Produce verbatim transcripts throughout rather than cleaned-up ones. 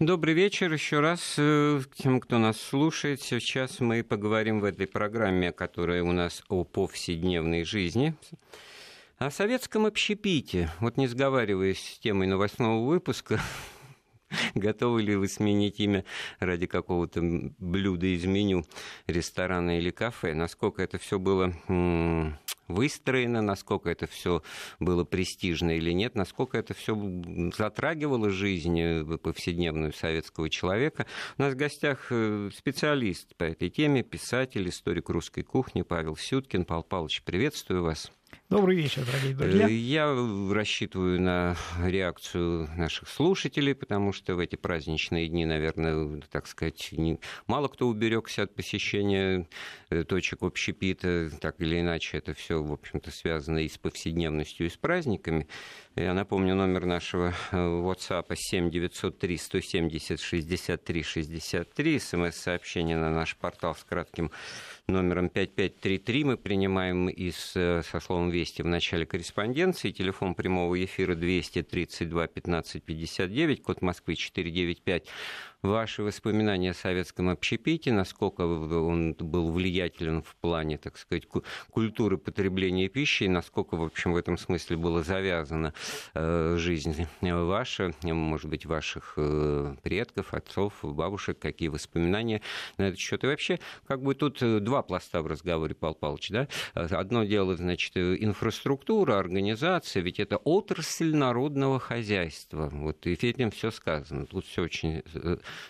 Добрый вечер еще раз тем, кто нас слушает. Сейчас мы поговорим в этой программе, которая у нас о повседневной жизни, о советском общепите. Вот не сговариваясь с темой новостного выпуска, готовы ли вы сменить имя ради какого-то блюда из меню ресторана или кафе? Насколько это все было выстроено, насколько это все было престижно или нет, насколько это все затрагивало жизнь повседневную советского человека. У нас в гостях специалист по этой теме, писатель, историк русской кухни Павел Сюткин. Павел Павлович, приветствую вас. Добрый вечер, дорогие друзья. Я рассчитываю на реакцию наших слушателей, потому что в эти праздничные дни, наверное, так сказать, мало кто уберегся от посещения точек общепита. Так или иначе, это все, в общем-то, связано и с повседневностью, и с праздниками. Я напомню номер нашего WhatsApp семь девятьсот три сто семьдесят шестьдесят три шестьдесят три. СМС-сообщение на наш портал с кратким номером пять пять три три. Мы принимаем из, со словом «Вести» в начале корреспонденции. Телефон прямого эфира двести тридцать два пятнадцать пятьдесят девять, код Москвы четыреста девяносто пять. Ваши воспоминания о советском общепите, насколько он был влиятелен в плане, так сказать, культуры потребления пищи, и насколько, в общем, в этом смысле была завязана жизнь ваша, может быть, ваших предков, отцов, бабушек, какие воспоминания на этот счет. И вообще, как бы тут два пласта в разговоре, Павел Павлович, да? Одно дело, значит, инфраструктура, организация, ведь это отрасль народного хозяйства. Вот, и этим все сказано. Тут все очень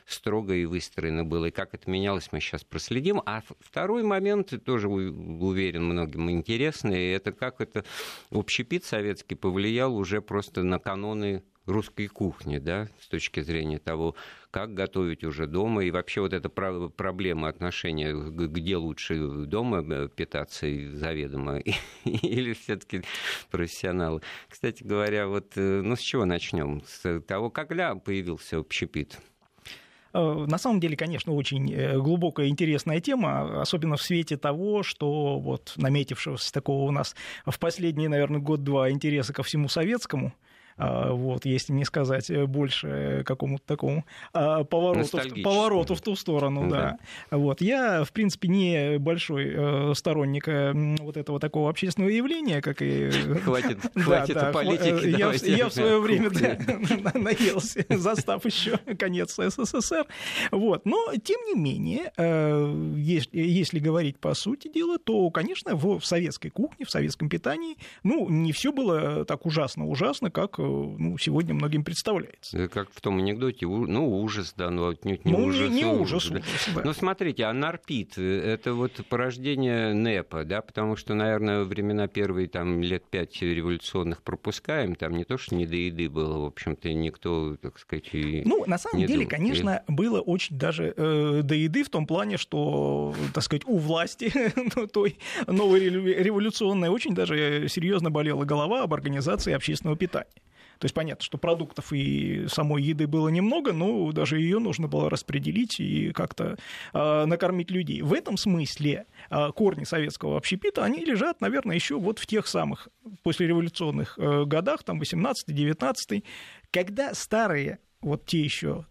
строго и выстроено было, и как это менялось, мы сейчас проследим. А второй момент, тоже, уверен, многим интересный, это как это общепит советский повлиял уже просто на каноны русской кухни, да, с точки зрения того, как готовить уже дома, и вообще вот эта проблема отношения, где лучше дома питаться заведомо, или все-таки профессионалы. Кстати говоря, вот, ну, с чего начнем? С того, когда появился общепит? На самом деле, конечно, очень глубокая и интересная тема, особенно в свете того, что вот наметившегося такого у нас в последние, наверное, год-два интереса ко всему советскому, вот, если не сказать больше какому-то такому повороту, повороту в ту сторону, да. Да. Вот. Я, в принципе, не большой сторонник вот этого такого общественного явления, как и... Хватит, да, хватит да, политики. Я, давайте, я в свое время да, наелся, застав еще конец СССР. Вот. Но, тем не менее, если, если говорить по сути дела, то, конечно, в, в советской кухне, в советском питании, ну, не все было так ужасно-ужасно, как ну, сегодня многим представляется. Как в том анекдоте, ну, ужас, да, но отнюдь не ну, ужас. Не ужас, ужас, ужас да. Да. Ну, смотрите, а нарпит, это вот порождение НЭПа, да, потому что, наверное, времена первые, там, лет пять революционных пропускаем, там не то, что не до еды было, в общем-то, никто, так сказать, и ну, на самом деле, думал. Конечно, было очень даже э, до еды в том плане, что, так сказать, у власти той новой революционной очень даже серьезно болела голова об организации общественного питания. То есть понятно, что продуктов и самой еды было немного, но даже ее нужно было распределить и как-то э, накормить людей. В этом смысле э, корни советского общепита, они лежат, наверное, еще вот в тех самых послереволюционных э, годах, там восемнадцатый девятнадцатый, когда старые, вот те еще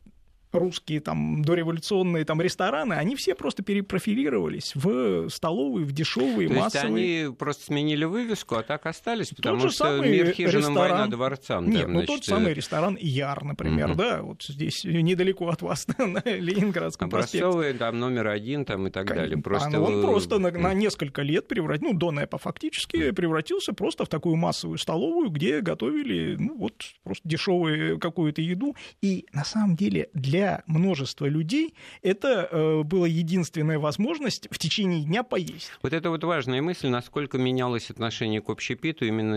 русские там дореволюционные там рестораны, они все просто перепрофилировались в столовые, в дешевые, массовые. То есть они просто сменили вывеску, а так остались, потому тот что мир хижинам, ресторан... война дворцам. Нет, там, ну значит... тот самый ресторан Яр, например, mm-hmm. да, вот здесь недалеко от вас, на Ленинградском проспекте. Образцовый, там, номер один, там, и так как... далее. Просто... А, ну, он просто mm-hmm. на, на несколько лет превратился, ну, до НЭПа фактически mm-hmm. превратился просто в такую массовую столовую, где готовили, ну, вот, просто дешевую какую-то еду. И, на самом деле, для Для множества людей это э, была единственная возможность в течение дня поесть. Вот это вот важная мысль, насколько менялось отношение к общепиту именно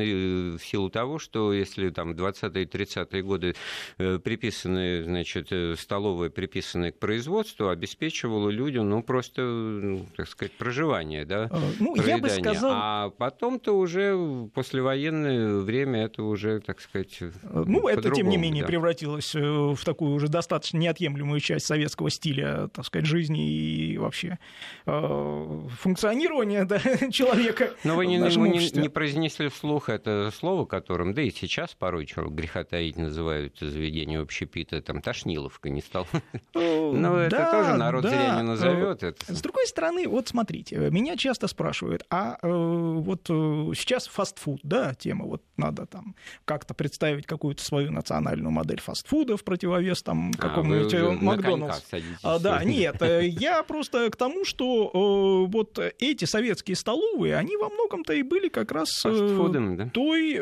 в силу того, что если там двадцатые тридцатые годы э, приписанные, значит, э, столовые, приписанные к производству, обеспечивало людям, ну, просто, ну, так сказать, проживание, да, э, ну, проедание. Я бы сказал... А потом-то уже послевоенное время это уже, так сказать, ну, это, тем не менее, да. превратилось в такую уже достаточно неадекватную неотъемлемую часть советского стиля, так сказать, жизни и вообще э, функционирования, да, человека. Но вы не, не, не произнесли вслух это слово, которым, да и сейчас порой греха таить называют заведение общепита, там Тошниловка не стал. Но это тоже народ зря не назовет. С другой стороны, вот смотрите, меня часто спрашивают, а вот сейчас фастфуд, да, тема, вот надо там как-то представить какую-то свою национальную модель фастфуда в противовес там какому-нибудь а, Макдональдсу. А, да, нет, я просто к тому, что вот эти советские столовые, они во многом-то и были как раз фастфудом, да? Той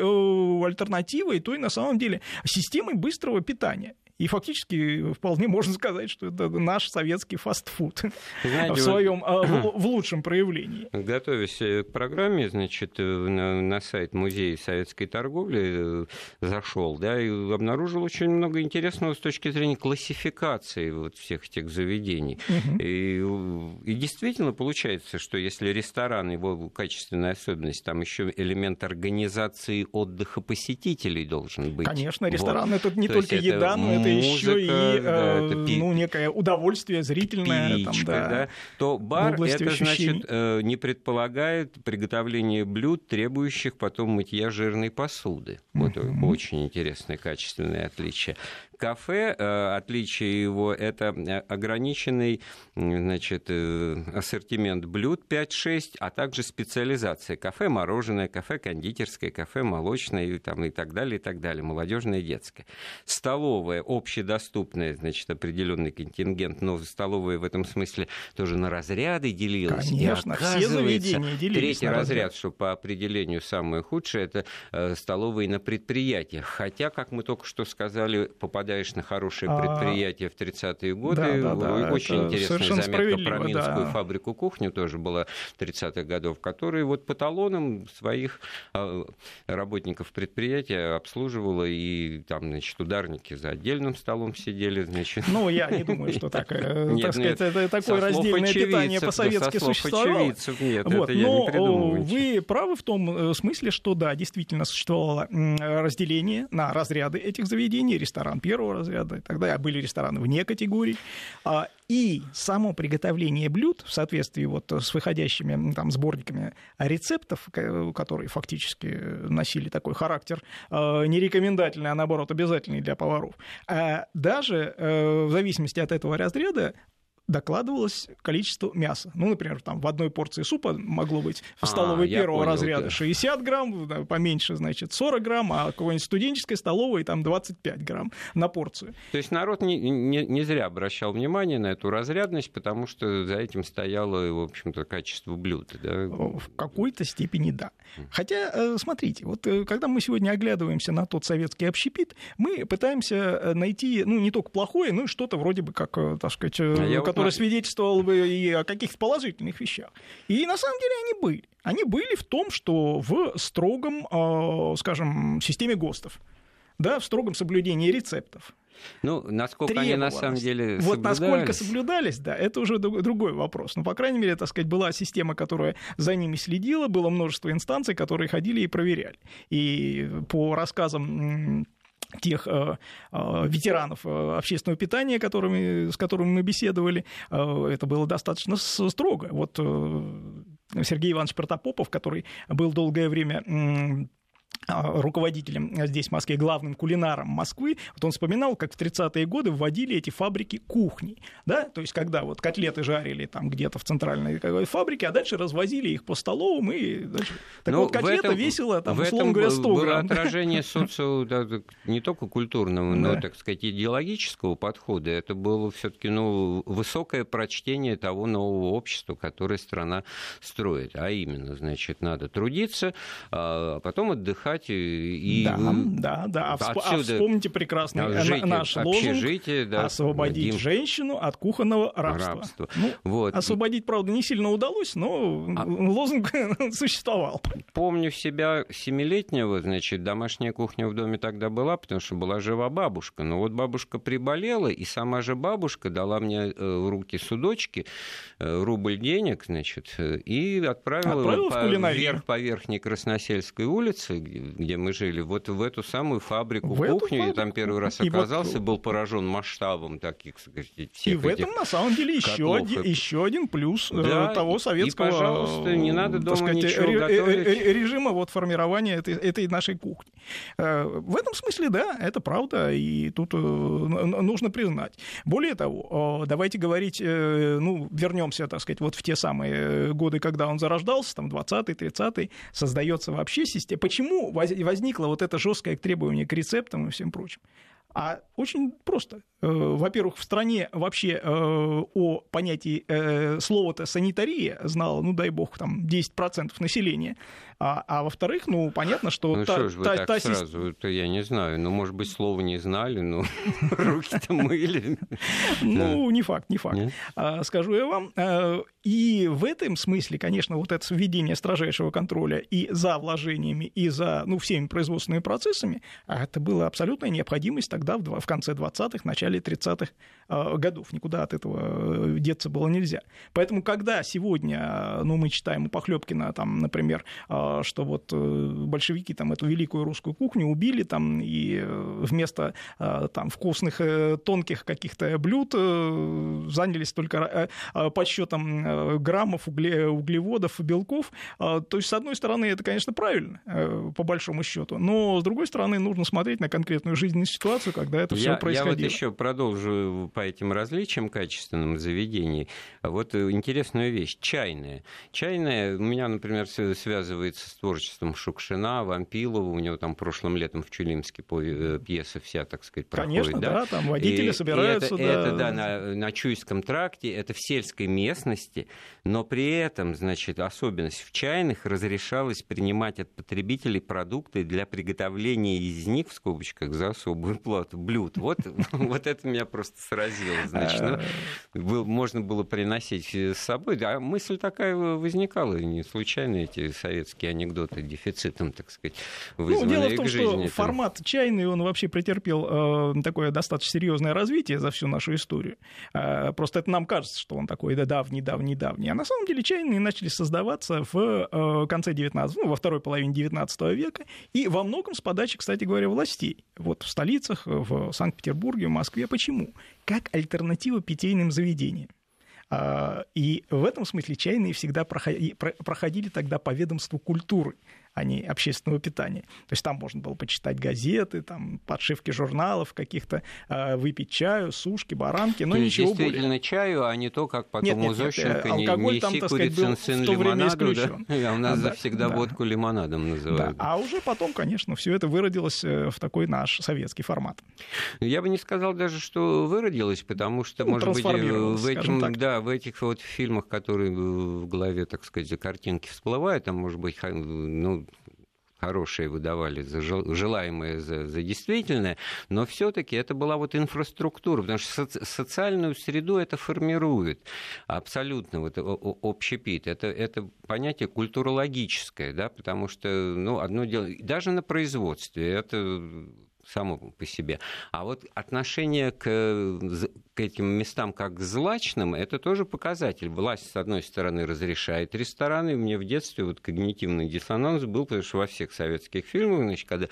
альтернативой, той на самом деле системой быстрого питания. И фактически вполне можно сказать, что это наш советский фастфуд. Знаете, в своем вот... в лучшем проявлении. Готовясь к программе, значит, на сайт Музея советской торговли зашел, да, и обнаружил очень много интересного с точки зрения классификации вот всех этих заведений. Угу. И, и действительно получается, что если ресторан, его качественная особенность, там еще элемент организации отдыха посетителей должен быть. Конечно, ресторан вот. Это не то только еда, но это музыка, еще и да, э, это пи... ну, некое удовольствие зрительное. Пичка, там, да, да. То бар, это ощущений. Значит, э, не предполагает приготовление блюд, требующих потом мытья жирной посуды. Вот mm-hmm. очень интересное качественное отличие. Кафе, э, отличие его, это ограниченный, значит, э, ассортимент блюд пять-шесть, а также специализация. Кафе мороженое, кафе кондитерское, кафе молочное и, там, и так далее, и так далее. Молодежное, детское. Столовая, общедоступная, значит, определенный контингент, но столовая в этом смысле тоже на разряды делилась. Конечно, все заведения делились. Третий на разряд, разряд, что по определению самое худшее, это э, столовые на предприятиях. Хотя, как мы только что сказали, попадание на хорошие предприятия в тридцатые годы. Да, да, да, очень интересная заметка про Минскую да. фабрику кухни тоже была тридцатых годов, которая вот по талонам своих работников предприятия обслуживала, и там, значит, ударники за отдельным столом сидели. Значит... Ну, я не думаю, что так, нет, так сказать, нет, это такое раздельное питание по-советски существовало. Нет, вот, это я не придумываю. Но вы правы в том смысле, что да, действительно существовало разделение на разряды этих заведений, ресторан первый, первого разряда, тогда были рестораны вне категорий. И само приготовление блюд в соответствии вот с выходящими там сборниками рецептов, которые фактически носили такой характер не рекомендательный, а наоборот обязательный для поваров, даже в зависимости от этого разряда докладывалось количество мяса. Ну, например, там в одной порции супа могло быть в столовой а, первого понял, разряда да. шестьдесят грамм, да, поменьше, значит, сорок грамм, а какой-нибудь студенческой столовой там двадцать пять грамм на порцию. То есть народ не, не, не зря обращал внимание на эту разрядность, потому что за этим стояло, в общем-то, качество блюд. Да? В какой-то степени да. Хотя, смотрите, вот когда мы сегодня оглядываемся на тот советский общепит, мы пытаемся найти, ну, не только плохое, но и что-то вроде бы как, так сказать, который свидетельствовал бы и о каких-то положительных вещах. И на самом деле они были. Они были в том, что в строгом, э, скажем, системе ГОСТов, да, в строгом соблюдении рецептов. Ну, насколько они на самом деле соблюдались. Вот насколько соблюдались, да, это уже другой вопрос. Но, по крайней мере, так сказать, была система, которая за ними следила, было множество инстанций, которые ходили и проверяли. И по рассказам тех э, э, ветеранов э, общественного питания, которыми, с которыми мы беседовали, э, это было достаточно строго. Вот э, Сергей Иванович Протопопов, который был долгое время... Э, руководителем здесь в Москве, главным кулинаром Москвы, вот он вспоминал, как в тридцатые годы вводили эти фабрики кухни, да, то есть когда вот котлеты жарили там где-то в центральной фабрике, а дальше развозили их по столовым, и так ну, вот котлета этом, весила, там, условно говоря, сто грамм. Было отражение социо, да, не только культурного, но, да. так сказать, идеологического подхода, это было все-таки, ну, высокое прочтение того нового общества, которое страна строит, а именно, значит, надо трудиться, а потом отдыхать. И... Да, да, да. А, всп... а вспомните прекрасный жить, наш лозунг да, «Освободить Вадим... женщину от кухонного рабства». рабства. Ну, вот. Освободить, правда, не сильно удалось, но а... лозунг существовал. Помню себя семилетнего, значит, домашняя кухня в доме тогда была, потому что была жива бабушка. Но вот бабушка приболела, и сама же бабушка дала мне в руки судочки, рубль денег, значит, и отправила, отправила в, в кулинарию вверх по Верхней Красносельской улице, где мы жили, вот в эту самую фабрику, в кухню, я там первый раз оказался, вот... был поражен масштабом таких, так сказать, всех. И в этом, на самом деле, еще один, еще один плюс да, того советского... И, пожалуйста, не надо дома сказать, ничего ре- готовить. Режима вот, формирования этой, этой нашей кухни. В этом смысле, да, это правда, и тут нужно признать. Более того, давайте говорить, ну, вернемся, так сказать, вот в те самые годы, когда он зарождался, там, двадцатый, тридцатый, создается вообще система. Почему возникло вот это жесткое требование к рецептам и всем прочим? А очень просто. Во-первых, в стране вообще о понятии слова-то санитария знало, ну, дай бог, там десять процентов населения. А, а во-вторых, ну, понятно, что... Ну, та, что ж вы та, так та сразу, та... Это я не знаю. Ну, может быть, слова не знали, но руки-то мыли. Ну, не факт, не факт. Скажу я вам. И в этом смысле, конечно, вот это введение строжайшего контроля и за вложениями, и за, ну, всеми производственными процессами, это была абсолютная необходимость тогда, в конце двадцатых, начале тридцатых годов. Никуда от этого деться было нельзя. Поэтому, когда сегодня, ну, мы читаем у Похлёбкина, там, например, что вот большевики там эту великую русскую кухню убили, там, и вместо там вкусных тонких каких-то блюд занялись только подсчетом граммов углеводов и белков. То есть, с одной стороны, это, конечно, правильно, по большому счету, но, с другой стороны, нужно смотреть на конкретную жизненную ситуацию, когда это все происходило. Я вот еще продолжу по этим различиям качественным заведений. Вот интересная вещь. Чайная. Чайная у меня, например, связывается с творчеством Шукшина, Вампилова. У него там прошлым летом в Чулимске пьеса вся, так сказать, проходит. Конечно, да, да, там водители и, собираются. И это, да, это, да, на, на Чуйском тракте, это в сельской местности, но при этом, значит, особенность в чайных разрешалось принимать от потребителей продукты для приготовления из них, в скобочках, за особую плату блюд. Вот это меня просто сразило, значит. Можно было приносить с собой. А мысль такая возникала, не случайно эти советские анекдоты дефицитом, так сказать, вызванные ну, к жизни. Дело в том, что там... формат чайный, он вообще претерпел э, такое достаточно серьезное развитие за всю нашу историю. Э, просто это нам кажется, что он такой да, давний, давний, давний. А на самом деле чайные начали создаваться в э, конце девятнадцатого, ну, во второй половине девятнадцатого века, и во многом с подачи, кстати говоря, властей. Вот в столицах, в Санкт-Петербурге, в Москве. Почему? Как альтернатива питейным заведениям. И в этом смысле чайные всегда проходили тогда по ведомству культуры, а не общественного питания. То есть там можно было почитать газеты, там, подшивки журналов каких-то, выпить чаю, сушки, баранки, но то ничего более. Действительно чаю, а не то, как потом у Зощенко «Неси курицын сын лимонаду». Да? А у нас да, завсегда да. водку лимонадом называют. Да. А уже потом, конечно, все это выродилось в такой наш советский формат. Я бы не сказал даже, что выродилось, потому что, ну, может быть, в, этим, да, в этих вот фильмах, которые в голове, так сказать, картинки всплывают, там, может быть, ну, хорошие выдавали за желаемое, за, за действительное, но все-таки это была вот инфраструктура, потому что со- социальную среду это формирует абсолютно, вот общепит. Это, это понятие культурологическое, да, потому что, ну, одно дело, даже на производстве это... само по себе. А вот отношение к, к этим местам как к злачным, это тоже показатель. Власть, с одной стороны, разрешает рестораны. Мне в детстве вот когнитивный диссонанс был, потому что во всех советских фильмах, значит, когда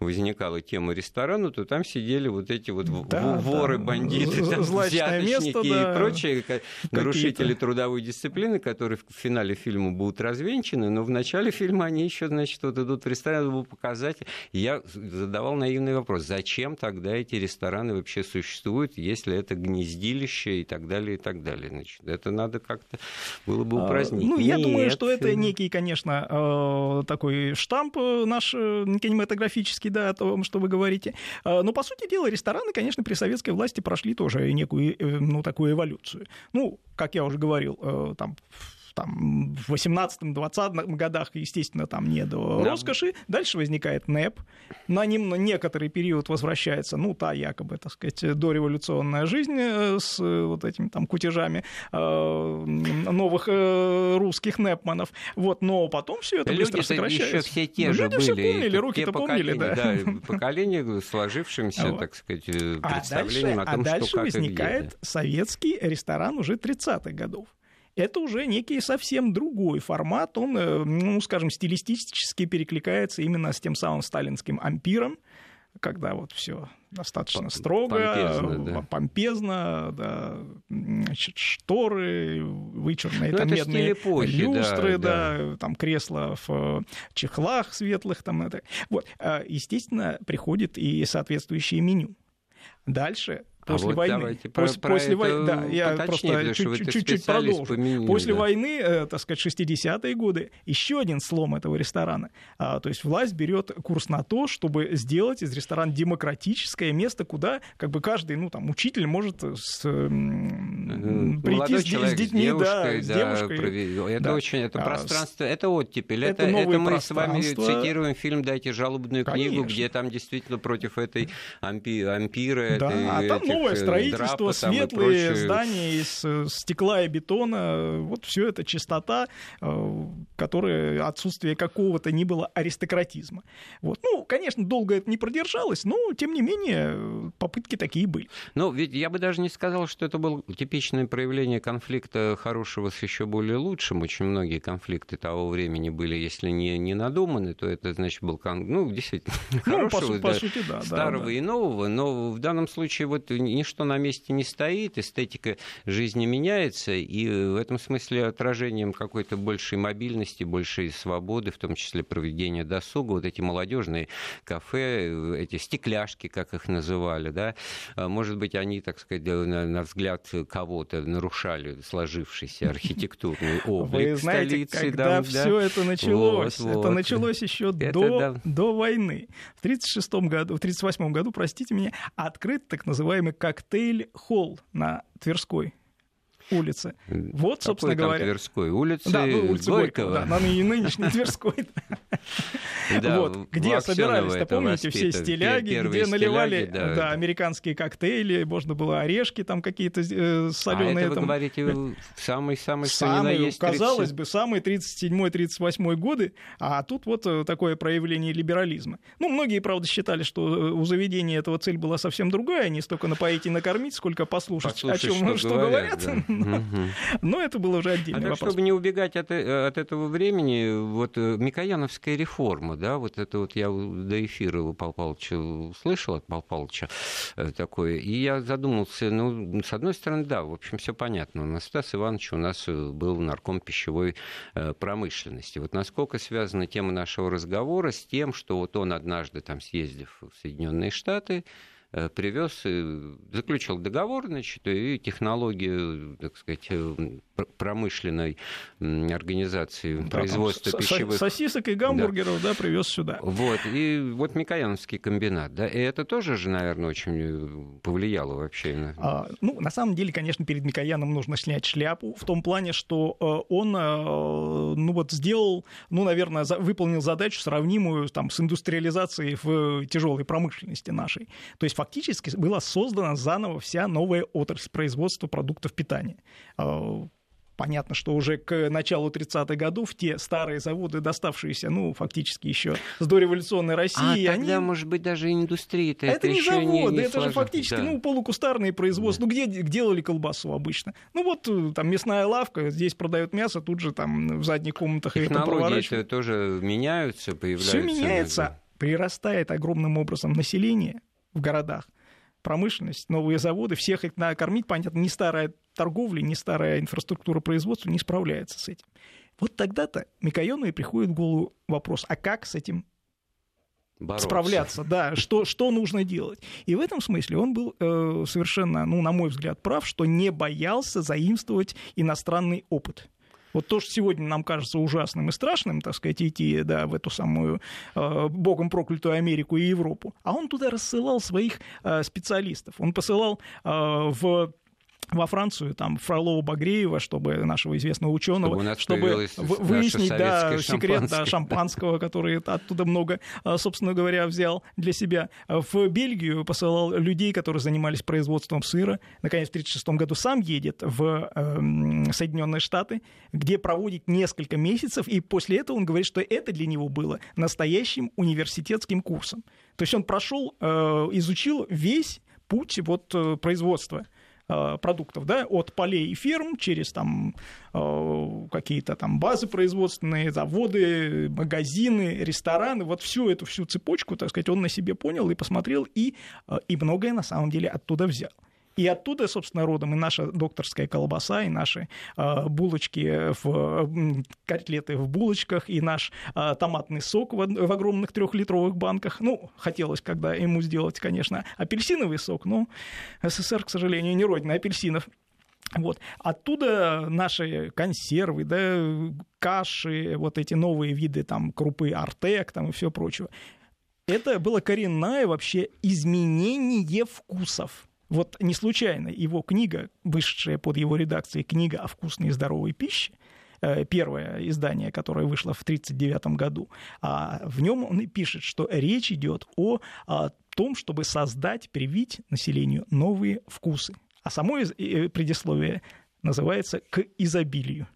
возникала тема ресторана, то там сидели вот эти вот да, воры, да. бандиты, там, взяточники место, да. и прочие Какие-то. нарушители трудовой дисциплины, которые в финале фильма будут развенчаны, но в начале фильма они еще, значит, вот идут в ресторан, это был показатель. Я задавал наивный вопрос, зачем тогда эти рестораны вообще существуют, если это гнездилище и так далее, и так далее. Значит, это надо как-то было бы упразднить. Ну, я Нет. думаю, что это некий, конечно, такой штамп наш кинематографический, да, о том, что вы говорите. Но, по сути дела, рестораны, конечно, при советской власти прошли тоже некую, ну, такую эволюцию. Ну, как я уже говорил, там... Там, в восемнадцатом-двадцатом годах, естественно, там не до роскоши. Дальше возникает НЭП. На нем на некоторый период возвращается, ну, та якобы, так сказать, дореволюционная жизнь с вот этими там кутежами новых русских нэпманов. Вот, но потом все это люди быстро сокращается. Еще все те же люди были. Все помнили, руки-то помнили, да. да. Поколение сложившимся, вот. так сказать, представлением а дальше, о том, а что как и где. А дальше возникает советский ресторан уже тридцатых годов. это уже некий совсем другой формат, он, ну, скажем, стилистически перекликается именно с тем самым сталинским ампиром, когда вот все достаточно строго, помпезно, да. помпезно да, значит, шторы, вычурные, ну, там, медные эпохи, люстры, да, да, да. Там, кресла в чехлах светлых. Там, это. Вот. Естественно, приходит и соответствующее меню. Дальше... После а вот войны. После, про, после про вой... да, я просто чуть-чуть продолжу. Меню, после да. войны, э, так сказать, шестидесятые годы, еще один слом этого ресторана. А, то есть власть берет курс на то, чтобы сделать из ресторана демократическое место, куда как бы каждый, ну там, учитель может с, э, прийти с, человек, с детьми, с девушкой, да, с девушкой. Да, это да. очень, это а, пространство, это оттепель. Это, это, это мы с вами цитируем фильм «Дайте жалобную книгу», Конечно. где там действительно против этой ампи, ампиры, да, этой, а там новое строительство, драпа, светлые здания из стекла и бетона. Вот все это чистота, которая отсутствие какого-то ни было аристократизма. Вот. Ну, конечно, долго это не продержалось, но, тем не менее, попытки такие были. Ну, ведь я бы даже не сказал, что это было типичное проявление конфликта хорошего с еще более лучшим. Очень многие конфликты того времени были, если не, не надуманы, то это, значит, был конфликт, ну, действительно, ну, хорошего, по, да, по сути, да, старого да, да. и нового. Но в данном случае вот ничто на месте не стоит, эстетика жизни меняется, и в этом смысле отражением какой-то большей мобильности, большей свободы, в том числе проведения досуга, вот эти молодежные кафе, эти стекляшки, как их называли, да, может быть, они, так сказать, на, на взгляд кого-то нарушали сложившийся архитектурный облик. Вы знаете, столицы, когда да, все да? это началось, вот, это вот. началось еще до, да. до войны. В тридцать шестом году, в тридцать восьмом году, простите меня, открыт так называемый называемый коктейль-холл на Тверской улице. Вот, какой, собственно говоря... Тверской улице, да, ну, улице Горького. Горького. Да, на нынешней Тверской. Где собирались, помните, все стиляги, где наливали американские коктейли, можно было орешки там какие-то соленые. А это, вы говорите, самый-самый... Казалось бы, самые тридцать седьмой тридцать восьмой годы, а тут вот такое проявление либерализма. Ну, многие, правда, считали, что у заведения этого цель была совсем другая, не столько напоить и накормить, сколько послушать, о чем что говорят. Но это было уже отдельный вопрос. Чтобы не убегать от этого времени, вот Микояновская реформа, да, вот это вот я до эфира у Павла Павловича услышал от Павла Павловича такое, и я задумался, ну, с одной стороны, да, в общем, все понятно, у нас Стас Иванович у нас был нарком пищевой промышленности. Вот насколько связана тема нашего разговора с тем, что вот он однажды там, съездив в Соединенные Штаты, привез, заключил договор, значит, и технологию, так сказать, промышленной организации да, производства пищевых... Сосисок и гамбургеров, да, да привез сюда. Вот, и вот Микояновский комбинат, да, и это тоже же, наверное, очень повлияло вообще на... А, ну, на самом деле, конечно, перед Микояном нужно снять шляпу, в том плане, что он, ну, вот сделал, ну, наверное, выполнил задачу, сравнимую, там, с индустриализацией в тяжелой промышленности нашей. То есть, фактически, была создана заново вся новая отрасль производства продуктов питания. Понятно, что уже к началу тридцатых годов те старые заводы, доставшиеся, ну, фактически еще с дореволюционной России... А тогда, они... может быть, даже индустрия-то это, это не заводы, не, не это сложно. Же фактически, да. ну, полукустарные производства. Да. Ну, где, где делали колбасу обычно? Ну, вот там мясная лавка, здесь продают мясо, тут же там в задних комнатах... Технологии-то тоже меняются, появляются... Все меняется, прирастает огромным образом население в городах. Промышленность, новые заводы, всех их надо кормить, понятно, ни старая торговля, ни старая инфраструктура производства не справляется с этим. Вот тогда-то Микояну и приходит в голову вопрос, а как с этим бороться. Справляться, да, что, что нужно делать. И в этом смысле он был э, совершенно, ну, на мой взгляд, прав, что не боялся заимствовать иностранный опыт. Вот то, что сегодня нам кажется ужасным и страшным, так сказать, идти да, в эту самую э, богом проклятую Америку и Европу, а он туда рассылал своих э, специалистов. Он посылал э, в... во Францию, там, Фролова-Багреева, чтобы нашего известного ученого, чтобы, чтобы выяснить, да, секрет да, шампанского, который оттуда много, собственно говоря, взял для себя. В Бельгию посылал людей, которые занимались производством сыра. Наконец, в тысяча девятьсот тридцать шестом году сам едет в э, Соединенные Штаты, где проводит несколько месяцев, и после этого он говорит, что это для него было настоящим университетским курсом. То есть он прошел, э, изучил весь путь вот, производства. продуктов, да, от полей и ферм через там какие-то там базы производственные, заводы, магазины, рестораны, вот всю эту всю цепочку, так сказать, он на себе понял и посмотрел, и, и многое на самом деле оттуда взял. И оттуда, собственно, родом и наша докторская колбаса, и наши э, булочки, в, э, котлеты в булочках, и наш э, томатный сок в, в огромных трехлитровых банках. Ну, хотелось, когда ему сделать, конечно, апельсиновый сок, но СССР, к сожалению, не родина апельсинов. Вот. Оттуда наши консервы, да, каши, вот эти новые виды там, крупы артек там, и все прочее. Это было коренное вообще изменение вкусов. Вот не случайно его книга, вышедшая под его редакцией книга о вкусной и здоровой пище, первое издание, которое вышло в тысяча девятьсот тридцать девятом году, в нем он и пишет, что речь идет о том, чтобы создать, привить населению новые вкусы. А само предисловие называется «К изобилию».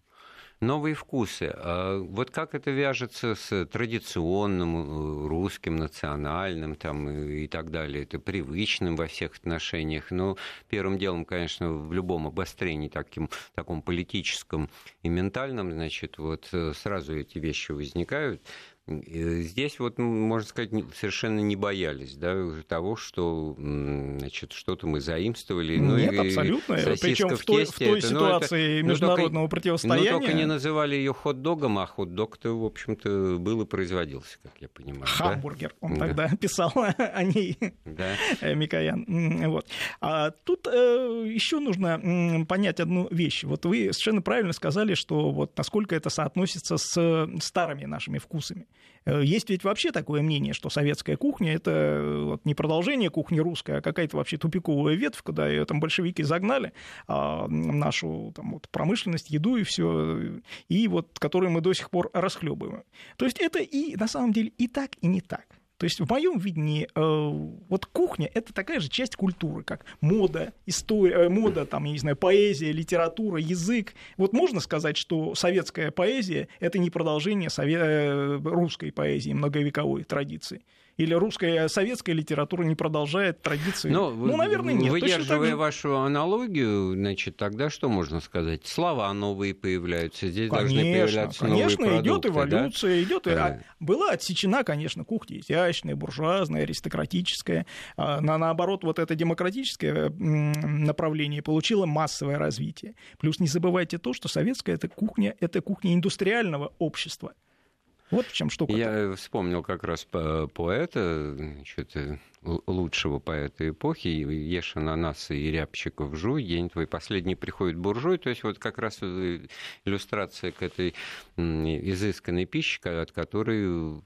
Новые вкусы. Вот как это вяжется с традиционным русским, национальным там, и так далее? Это привычным во всех отношениях. Но первым делом, конечно, в любом обострении таким, таком политическом и ментальном, значит, вот сразу эти вещи возникают. Здесь, вот, можно сказать, совершенно не боялись, да, того, что, значит, что-то мы заимствовали. Нет, ну, абсолютно. Причем в той, в той это, ситуации ну, международного ну, только, противостояния... Ну, только не называли ее хот-догом, а хот-дог-то, в общем-то, был и производился, как я понимаю. Хамбургер, да? Он да. тогда писал о ней, да. Микоян. Вот. А тут э, еще нужно понять одну вещь. Вот вы совершенно правильно сказали, что вот насколько это соотносится с старыми нашими вкусами. Есть ведь вообще такое мнение, что советская кухня — это не продолжение кухни русской, а какая-то вообще тупиковая ветвь, куда ее там большевики загнали, нашу там, вот, промышленность, еду и все, и вот, которую мы до сих пор расхлебываем. То есть это и на самом деле и так, и не так. То есть в моем видении вот кухня — это такая же часть культуры, как мода, история, мода, там, я не знаю, поэзия, литература, язык. Вот можно сказать, что советская поэзия — это не продолжение сове... русской поэзии, многовековой традиции. Или русская советская литература не продолжает традиции? Но, ну, наверное, нет. Выдерживая вашу аналогию, значит, тогда что можно сказать? Слова новые появляются, здесь конечно, должны появляться конечно, новые продукты. Конечно, идет эволюция, да? идет... Да. Была отсечена, конечно, кухня изящная, буржуазная, аристократическая. Но, наоборот, вот это демократическое направление получило массовое развитие. Плюс не забывайте то, что советская это кухня, это кухня индустриального общества. Вот в чем штука. Я вспомнил как раз поэта, значит, лучшего поэта эпохи, ешь ананасы и рябчиков жуй, день твой последний приходит буржуй. То есть вот как раз иллюстрация к этой изысканной пище, от которой...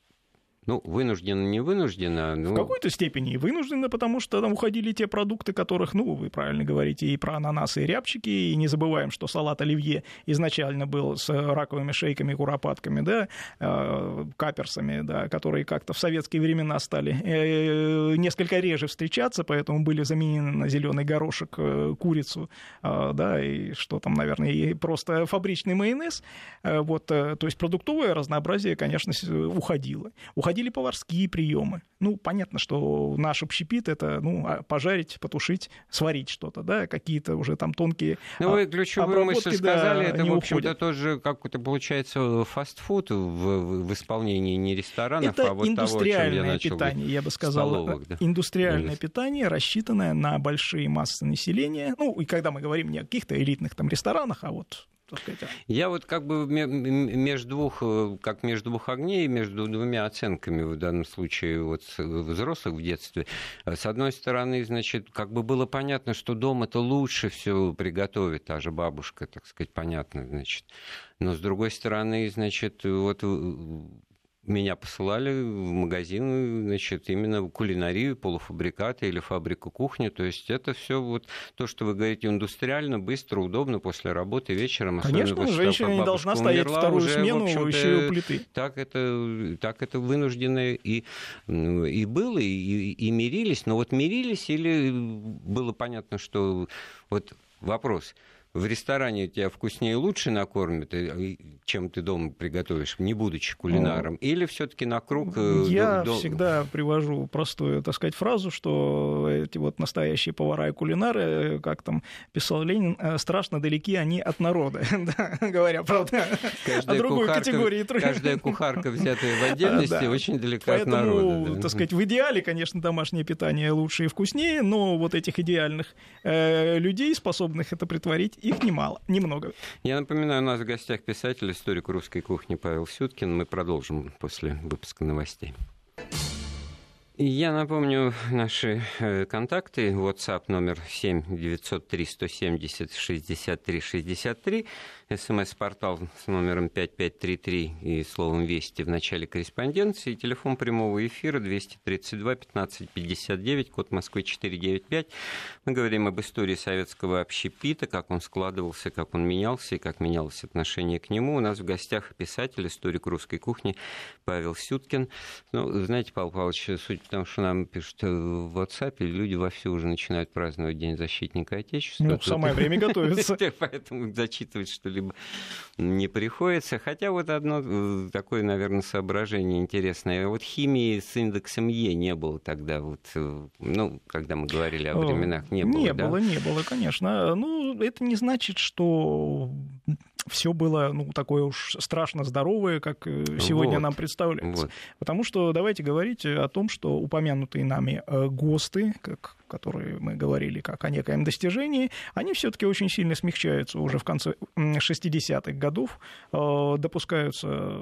Ну, вынужденно, не вынужденно. Ну... В какой-то степени и вынужденно, потому что там уходили те продукты, которых, ну, вы правильно говорите, и про ананасы, и рябчики, и не забываем, что салат оливье изначально был с раковыми шейками, куропатками, да, э, каперсами, да, которые как-то в советские времена стали э, несколько реже встречаться, поэтому были заменены на зеленый горошек, э, курицу, э, да, и что там, наверное, и просто фабричный майонез. Э, вот, э, то есть продуктовое разнообразие, конечно, уходило. Ходили поварские приемы. Ну, понятно, что наш общепит — это ну, пожарить, потушить, сварить что-то, да, какие-то уже там тонкие обработки. Ну, вы ключевую мысль сказали, да, это, в общем-то, тоже как-то получается фастфуд в, в исполнении не ресторанов, это а вот того, о чем я начал. Питание, я бы сказал, столовых, да? Индустриальное питание, рассчитанное на большие массы населения. Ну, и когда мы говорим не о каких-то элитных там ресторанах, а вот... Я вот как бы между двух, как между двух огней, между двумя оценками в данном случае вот взрослых в детстве. С одной стороны, значит, как бы было понятно, что дома-то лучше все приготовит, та же бабушка, так сказать, понятно, значит. Но с другой стороны, значит, вот... Меня посылали в магазин, значит, именно в кулинарию, полуфабрикаты или фабрику кухни. То есть это все вот то, что вы говорите, индустриально, быстро, удобно, после работы, вечером. Конечно, женщина не должна стоять вторую смену еще и у плиты. Так это, так это вынуждено и, и было, и, и мирились. Но вот мирились или было понятно, что... Вот вопрос... в ресторане тебя вкуснее и лучше накормят, чем ты дома приготовишь, не будучи кулинаром? Или все-таки на круг... Я до... всегда привожу простую, так сказать, фразу, что эти вот настоящие повара и кулинары, как там писал Ленин, страшно далеки они от народа, говоря правда. А другую категорию... Каждая кухарка, взятая в отдельности, очень далека от народа. Поэтому, так сказать, в идеале, конечно, домашнее питание лучше и вкуснее, но вот этих идеальных людей, способных это притворить, их немало, немного. Я напоминаю, у нас в гостях писатель, историк русской кухни Павел Сюткин. Мы продолжим после выпуска новостей. Я напомню наши контакты. WhatsApp номер семь девятьсот три сто семьдесят шестьдесят три шестьдесят три. СМС-портал с номером пять пять три три и словом «Вести» в начале корреспонденции. Телефон прямого эфира двести тридцать два пятнадцать пятьдесят девять, код Москвы четыреста девяносто пять. Мы говорим об истории советского общепита, как он складывался, как он менялся и как менялось отношение к нему. У нас в гостях писатель, историк русской кухни Павел Сюткин. Ну, знаете, Павел Павлович, судя по тому, что нам пишут в WhatsApp, люди вовсю уже начинают праздновать День защитника Отечества. Ну, самое время готовится. Поэтому зачитывать что-либо не приходится. Хотя вот одно такое, наверное, соображение интересное. Вот химии с индексом Е не было тогда, вот, ну, когда мы говорили о временах, не было. Не да? было, не было, конечно. Ну, это не значит, что все было, ну, такое уж страшно здоровое, как сегодня вот нам представляется. Вот. Потому что давайте говорить о том, что упомянутые нами ГОСТы, как... которые мы говорили как о некоем достижении, они все-таки очень сильно смягчаются уже в конце шестидесятых годов. Допускаются,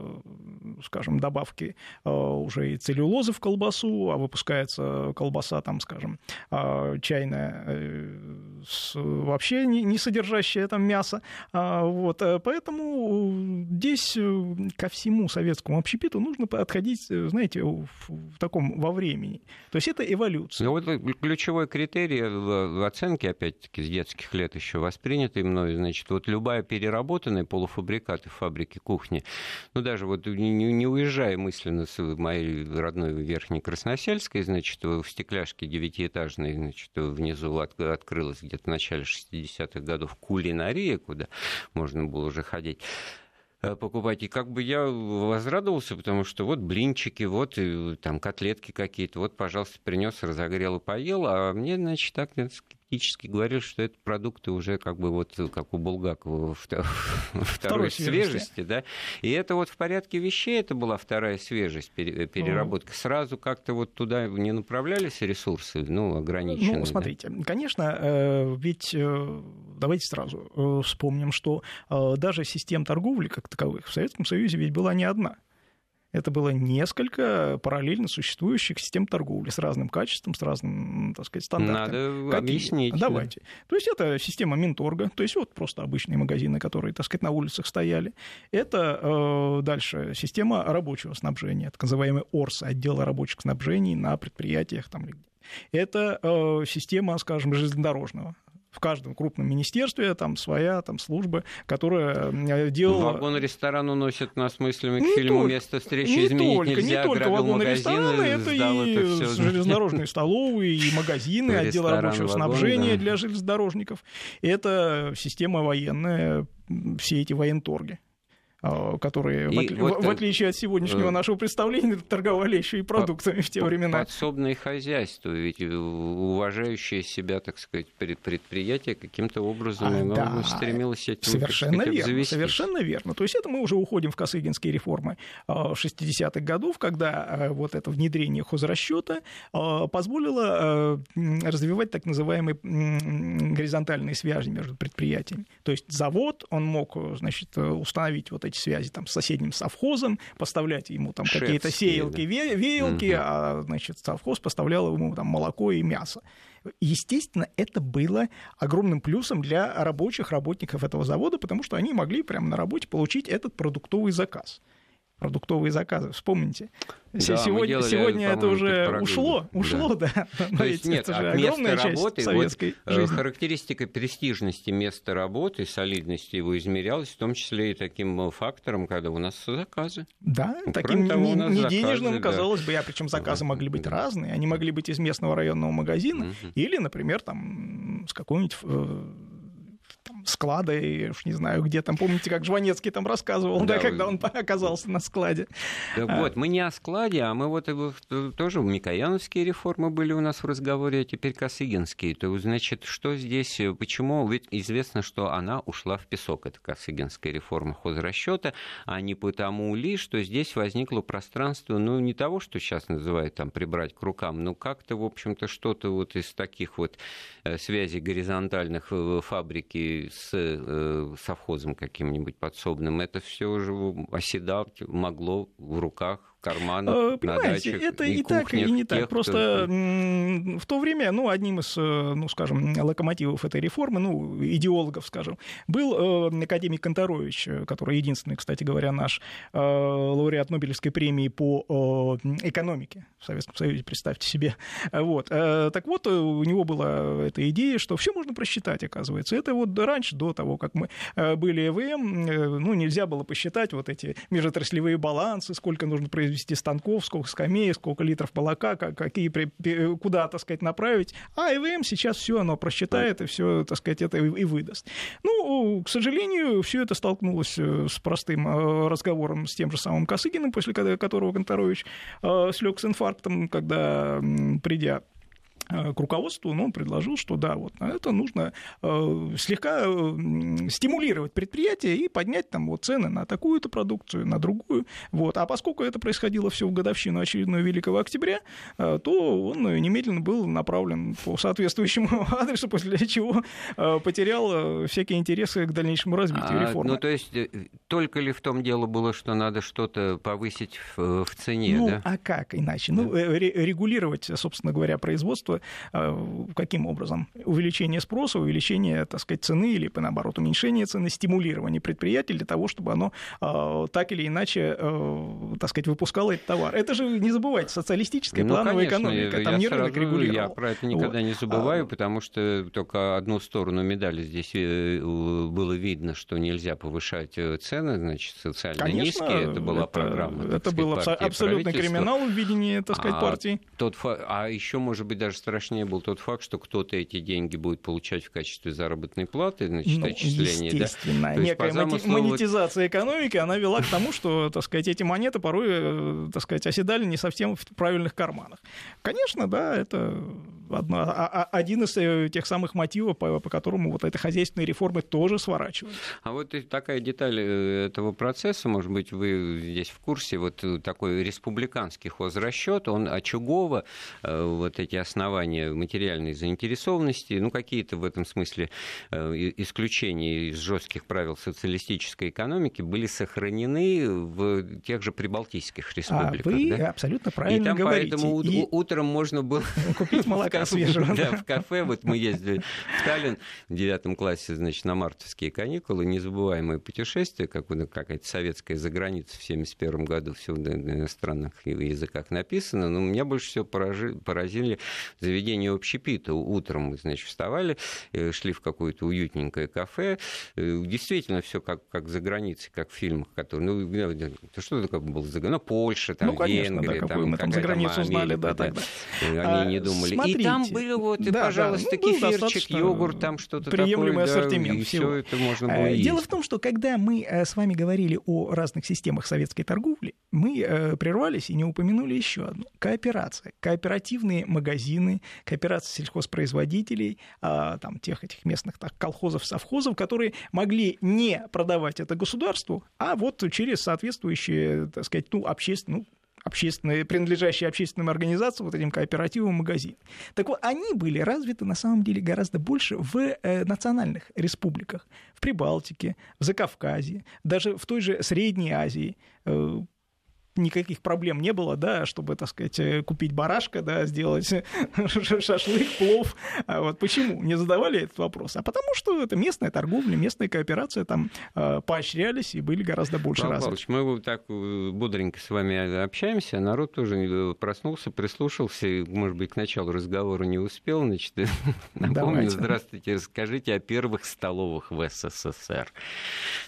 скажем, добавки уже и целлюлозы в колбасу, а выпускается колбаса, там, скажем, чайная, вообще не содержащая там мяса. Вот. Поэтому здесь ко всему советскому общепиту нужно подходить, знаете, в таком во времени. То есть это эволюция. Но вот ключевой критерий оценки, опять-таки, с детских лет еще воспринятый мной, значит, вот любая переработанная полуфабрикаты в фабрике кухни, ну, даже вот не, не уезжая мысленно с моей родной Верхней Красносельской, значит, в стекляшке девятиэтажной, значит, внизу от, открылась где-то в начале шестидесятых годов кулинария, куда можно было уже ходить, покупать. И как бы я возрадовался, потому что вот блинчики, вот и, там котлетки какие-то, вот, пожалуйста, принес, разогрел и поел, а мне, значит, так скептически говорили, что это продукты уже как бы вот, как у Булгакова, второй, второй свежести, да, и это вот в порядке вещей, это была вторая свежесть, переработка. Mm. Сразу как-то вот туда не направлялись ресурсы, ну, ограниченные. Ну, смотрите, да? Конечно, ведь давайте сразу вспомним, что даже систем торговли как таковых в Советском Союзе ведь была не одна. Это было несколько параллельно существующих систем торговли с разным качеством, с разным, так сказать, стандартом. Надо Какие? объяснить. Давайте. Да. То есть это система Минторга, то есть вот просто обычные магазины, которые, так сказать, на улицах стояли. Это э, дальше система рабочего снабжения, так называемый ОРС, отдел рабочих снабжений на предприятиях там или где. Это э, система, скажем, железнодорожного. В каждом крупном министерстве там своя там, служба, которая делала... Вагон-ресторан уносит нас мыслями к не фильму только, «Место встречи не изменить только, нельзя». Не только вагоны-рестораны, это и это железнодорожные столовые, и магазины, отделы рабочего вагон, снабжения да. для железнодорожников. Это система военная, все эти военторги, которые, и в, вот, в отличие от сегодняшнего нашего представления, торговали еще и продуктами в те времена. Подсобное хозяйство, ведь уважающее себя, так сказать, предприятие каким-то образом а, да. стремилось этим, совершенно верно, завести. Совершенно верно. То есть это мы уже уходим в косыгинские реформы шестидесятых годов, когда вот это внедрение хозрасчета позволило развивать так называемые горизонтальные связи между предприятиями. То есть завод, он мог, значит, установить вот эти связи там, с соседним совхозом, поставлять ему там Шеф, какие-то сеялки, да. веялки, угу. а значит, совхоз поставлял ему там, молоко и мясо. Естественно, это было огромным плюсом для рабочих, работников этого завода, потому что они могли прямо на работе получить этот продуктовый заказ. Продуктовые заказы, вспомните. Да, сегодня делали, сегодня это уже ушло, ушло, да. да. То Но есть, нет, это же огромная место часть работы, советской вот, жизни. Характеристика престижности места работы, солидности его измерялась, в том числе и таким фактором, когда у нас заказы. Да, ну, таким того, не, не заказы, денежным, да. казалось бы, а причем заказы да. могли быть да. разные. Они могли быть из местного районного магазина угу. или, например, там, с какого-нибудь... Э, склада, и уж не знаю, где там. Помните, как Жванецкий там рассказывал, да, да, когда он оказался на складе. Да, а... вот, мы не о складе, а мы вот тоже микояновские реформы были у нас в разговоре, а теперь косыгинские. То, значит, что здесь, почему? Ведь известно, что она ушла в песок, эта косыгинская реформа хозрасчета, а не потому ли, что здесь возникло пространство, ну, не того, что сейчас называют там прибрать к рукам, но как-то, в общем-то, что-то вот из таких вот связей горизонтальных фабрики с совхозом каким-нибудь подсобным, это все уже оседать могло в руках, карманах, на дачах, это и, и кухнях, так, и не тех, так. Просто кто... в то время, ну, одним из, ну, скажем, локомотивов этой реформы, ну, идеологов, скажем, был академик Канторович, который единственный, кстати говоря, наш лауреат Нобелевской премии по экономике в Советском Союзе, представьте себе. Вот. Так вот, у него была эта идея, что все можно просчитать, оказывается. Это вот раньше, до того, как мы были ЭВМ, ну, нельзя было посчитать вот эти межотраслевые балансы, сколько нужно произвести вести станков, сколько скамей, сколько литров молока, какие, куда, так сказать, направить. А ЭВМ сейчас все оно просчитает и все, так сказать, это и выдаст. Ну, к сожалению, все это столкнулось с простым разговором с тем же самым Косыгиным, после которого Канторович слег с инфарктом, когда, придя к руководству, но он предложил, что да, вот это нужно э, слегка э, стимулировать предприятие и поднять там вот цены на такую-то продукцию, на другую, вот. А поскольку это происходило все в годовщину очередного Великого Октября, э, то он немедленно был направлен по соответствующему адресу, после чего э, потерял всякие интересы к дальнейшему развитию а, реформы. Ну, то есть только ли в том дело было, что надо что-то повысить в, в цене, ну, да? А как иначе? Да. Ну, ре- регулировать, собственно говоря, производство каким образом? Увеличение спроса, увеличение, так сказать, цены или, наоборот, уменьшение цены, стимулирование предприятий для того, чтобы оно э, так или иначе, э, так сказать, выпускало этот товар. Это же, не забывайте, социалистическая ну, плановая конечно, экономика. Там я, не рынок регулировал. Я про это никогда вот. не забываю, а... потому что только одну сторону медали здесь было видно, что нельзя повышать цены, значит, социально конечно, низкие. Это была это, программа. Это был абсолютный криминал в видении, так сказать, а партии. Тот, а еще, может быть, даже страшнее был тот факт, что кто-то эти деньги будет получать в качестве заработной платы, значит, ну, отчисления. Естественно. Да? Некая есть, слову... монетизация экономики, она вела к тому, что, так сказать, эти монеты порой, так сказать, оседали не совсем в правильных карманах. Конечно, да, это одна, один из тех самых мотивов, по, по которому вот эта хозяйственная реформа тоже сворачивается. А вот такая деталь этого процесса, может быть, вы здесь в курсе, вот такой республиканский хозрасчет, он очагово, вот эти основания материальной заинтересованности, ну, какие-то в этом смысле исключения из жестких правил социалистической экономики были сохранены в тех же прибалтийских республиках. А вы да? абсолютно правильно и там говорите. Поэтому и... утром можно было... Купить молока свежего. Да, в кафе. Вот мы ездили в Таллин в девятом классе, значит, на мартовские каникулы, незабываемое путешествие, какая-то советская заграница в семьдесят первом году, все на иностранных языках написано, но меня больше всего поразили... заведение общепита. Утром мы, значит, вставали, шли в какое-то уютненькое кафе. Действительно, все как, как за границей, как в фильмах, которые... Ну, что такое было за границей? Ну, Польша, там, ну, конечно, Венгрия, да, там, там за границу знали, да, да, да. Они а, не думали. Смотрите, и там были вот, да, пожалуйста, да, ну, кефирчик, йогурт, там что-то такое. Приемлемый ассортимент. Да, всего. И все это можно было а, есть. Дело в том, что когда мы с вами говорили о разных системах советской торговли, мы прервались и не упомянули еще одну. Кооперация. Кооперативные магазины, кооперации сельхозпроизводителей, там, тех этих местных так, колхозов, совхозов, которые могли не продавать это государству, а вот через соответствующие, так сказать, ну, общественные, ну, общественные, принадлежащие общественным организациям, вот этим кооперативам, магазин. Так вот, они были развиты, на самом деле, гораздо больше в э, национальных республиках, в Прибалтике, в Закавказье, даже в той же Средней Азии, э, никаких проблем не было, да, чтобы, так сказать, купить барашка, да, сделать шашлык, плов. Вот почему не задавали этот вопрос? А потому что это местная торговля, местная кооперация там э, поощрялись и были гораздо больше развиты. Мы вот так бодренько с вами общаемся, народ тоже проснулся, прислушался, может быть, к началу разговора не успел, значит, напомню, здравствуйте, расскажите о первых столовых в СССР.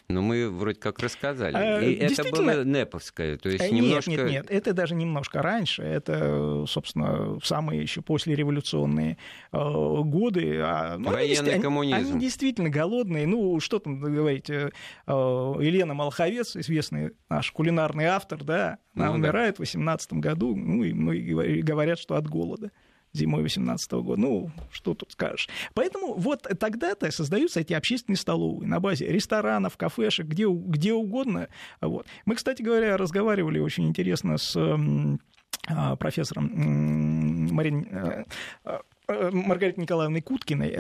Но мы вроде как рассказали. И это было неповское, то есть не немножко... Нет, нет, нет, это даже немножко раньше, это, собственно, самые еще послереволюционные годы. Ну, военный они, коммунизм. Они действительно голодные, ну, что там говорить, Елена Малховец, известный наш кулинарный автор, да, она ну, умирает да. в восемнадцатом году, ну, и многие говорят, что от голода. Зимой восемнадцатого года. Ну, что тут скажешь. Поэтому вот тогда-то создаются эти общественные столовые на базе ресторанов, кафешек, где, где угодно. Вот. Мы, кстати говоря, разговаривали очень интересно с профессором Мариной... Маргаритой Николаевной Куткиной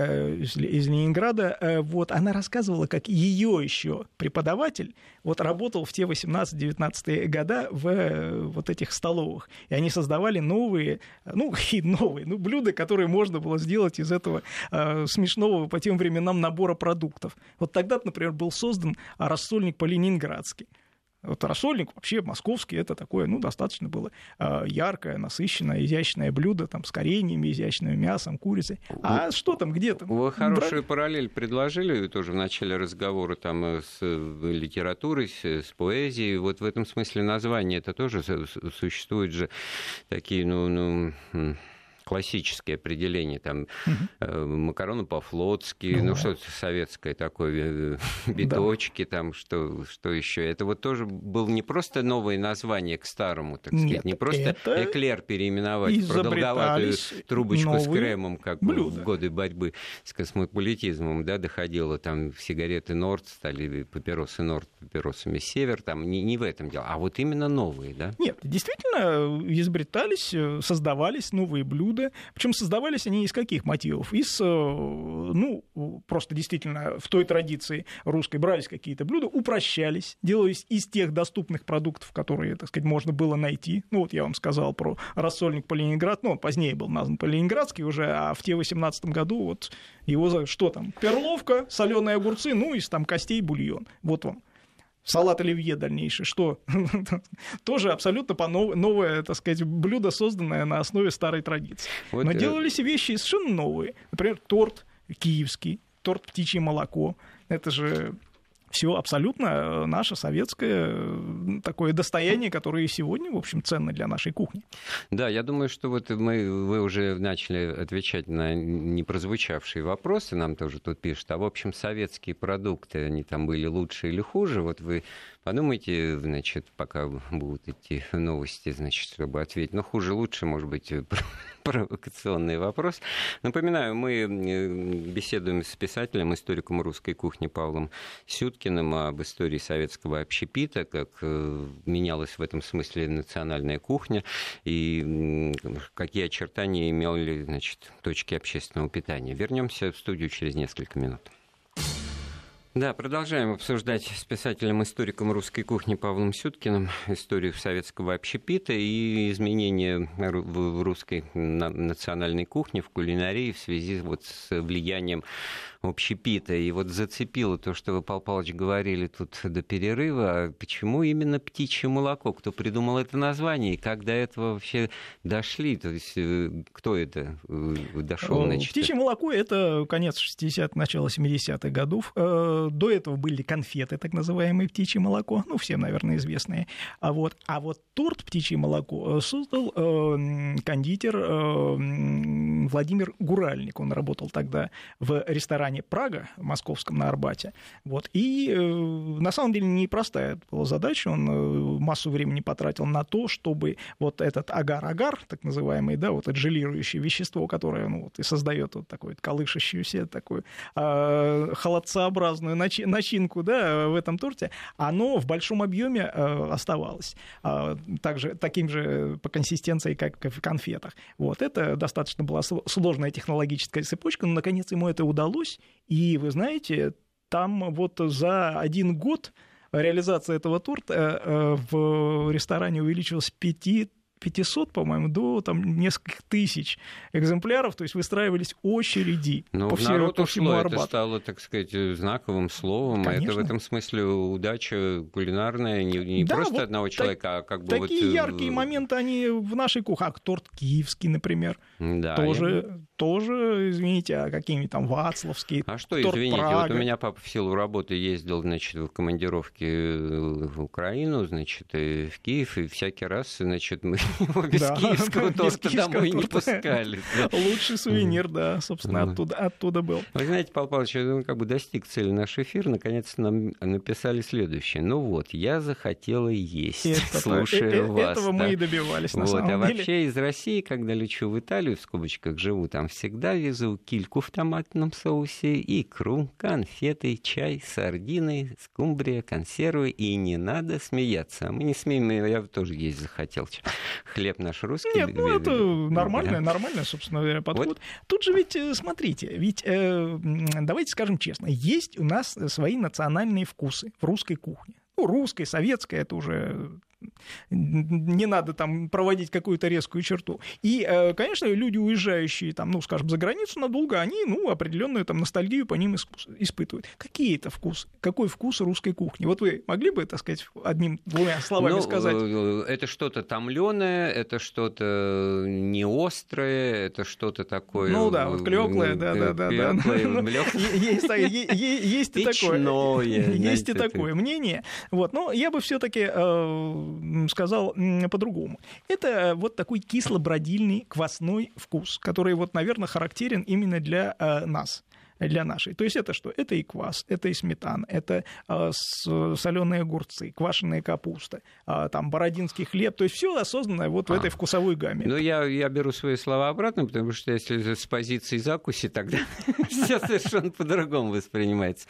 из Ленинграда, вот, она рассказывала, как ее еще преподаватель вот, работал в те восемнадцатые-девятнадцатые года в вот этих столовых. И они создавали новые, ну, и новые, ну, блюда, которые можно было сделать из этого э, смешного по тем временам набора продуктов. Вот тогда, например, был создан рассольник по-ленинградски. Вот рассольник вообще московский, это такое, ну, достаточно было э, яркое, насыщенное, изящное блюдо, там, с кореньями, изящным мясом, курицей. А вы, что там, где там? Вы хорошую брали? Параллель предложили тоже в начале разговора, там, с литературой, с, с поэзией. Вот в этом смысле название, это тоже существуют же такие, ну... ну... классические определения, там, угу. э, макароны по-флотски, ну, ну что-то советское такое, биточки, да. там, что, что еще. Это вот тоже было не просто новое название к старому, так сказать, нет, не просто эклер переименовать, продолговатую трубочку с кремом, как блюда. В годы борьбы с космополитизмом, да, доходило, там, сигареты Норд стали, папиросы Норд папиросами Север, там, не, не в этом дело, а вот именно новые, да? Нет, действительно, изобретались, создавались новые блюда, причем создавались они из каких мотивов? Из, ну, просто действительно в той традиции русской брались какие-то блюда, упрощались, делались из тех доступных продуктов, которые, так сказать, можно было найти. Ну, вот я вам сказал про рассольник по-ленинградски, ну, он позднее был назван по-ленинградски уже, а в те восемнадцатом году вот его, что там, перловка, соленые огурцы, ну, из там костей бульон, вот вам. Салат оливье дальнейший, что тоже абсолютно новое, так сказать, блюдо, созданное на основе старой традиции. Вот, но делались и вещи совершенно новые. Например, торт киевский, торт птичье молоко. Это же все абсолютно наше советское такое достояние, которое и сегодня, в общем, ценно для нашей кухни. Да, я думаю, что вот мы, вы уже начали отвечать на непрозвучавшие вопросы, нам тоже тут пишут, а в общем советские продукты, они там были лучше или хуже, вот вы подумайте, значит, пока будут идти новости, значит, чтобы ответить, но хуже, лучше, может быть, провокационный вопрос. Напоминаю, мы беседуем с писателем, историком русской кухни Павлом Сюткиным об истории советского общепита, как менялась в этом смысле национальная кухня и какие очертания имели, значит, точки общественного питания. Вернемся в студию через несколько минут. Да, продолжаем обсуждать с писателем-историком русской кухни Павлом Сюткиным историю советского общепита и изменения в русской национальной кухне, в кулинарии в связи вот с влиянием общепита. И вот зацепило то, что вы, Павел Павлович, говорили тут до перерыва. Почему именно птичье молоко? Кто придумал это название? И как до этого вообще дошли? То есть кто это дошел? Значит, птичье молоко – это конец шестидесятых, начало семидесятых годов. До этого были конфеты, так называемые птичье молоко, ну, всем, наверное, известные. А вот, а вот торт птичье молоко создал э, кондитер э, Владимир Гуральник. Он работал тогда в ресторане «Прага» московском на Арбате. Вот. И э, на самом деле непростая была задача. Он массу времени потратил на то, чтобы вот этот агар-агар, так называемый, да, вот это желирующее вещество, которое, ну, вот и создает вот такую колышащуюся, такую э, холодцеобразную начинку, да, в этом торте, оно в большом объеме оставалось. Также, таким же по консистенции, как в конфетах. Вот. Это достаточно была сложная технологическая цепочка, но, наконец, ему это удалось. И, вы знаете, там вот за один год реализация этого торта в ресторане увеличилась с пяти пятисот, по-моему, до там, нескольких тысяч экземпляров, то есть выстраивались очереди Но по, все, народ по всему ушло, Арбату. Это стало, так сказать, знаковым словом, а это в этом смысле удача кулинарная, не, не да, просто вот одного так, человека, а как бы вот... Такие яркие моменты, они в нашей кухне. А торт киевский, например, да, тоже... Я... тоже, извините, а какие-нибудь там вацлавские, А что, извините, Прага. Вот у меня папа в силу работы ездил, значит, в командировке в Украину, значит, и в Киев, и всякий раз, значит, мы его без да. киевского торта домой не пускали. Лучший сувенир, да, собственно, оттуда, оттуда был. Вы знаете, Павел Павлович, я как бы достиг цели наш эфир, наконец нам написали следующее. Ну вот, я захотела есть, это, слушая это, вас. Этого да. мы и добивались, на вот, самом а деле. А вообще из России, когда лечу в Италию, в скобочках живу там, всегда везу кильку в томатном соусе, икру, конфеты, чай, сардины, скумбрия, консервы. И не надо смеяться. Мы не смеем, я тоже есть захотел. Хлеб наш русский. Нет, ну это нормально, нормально, собственно говоря, подход. Вот. Тут же ведь, смотрите, ведь давайте скажем честно, есть у нас свои национальные вкусы в русской кухне. Ну, русской, советской, это уже... не надо там проводить какую-то резкую черту. И, конечно, люди, уезжающие, там, ну, скажем, за границу надолго, они, ну, определенную там ностальгию по ним испытывают. Какие это вкусы? Какой вкус русской кухни? Вот вы могли бы, так сказать, одним-двумя словами ну, сказать? Это что-то томленое, это что-то неострое, это что-то такое... Ну да, вот клёклое, да-да-да. Есть и такое. Есть и такое мнение. Но я бы все таки сказал по-другому. Это вот такой кисло-бродильный квасной вкус, который, вот, наверное, характерен именно для э, нас, для нашей. То есть это что? Это и квас, это и сметана, это э, соленые огурцы, квашеная капуста, э, там, бородинский хлеб. То есть все осознанное вот в а. этой вкусовой гамме. Ну, я, я беру свои слова обратно, потому что если с позиции закуси, тогда все совершенно по-другому воспринимается.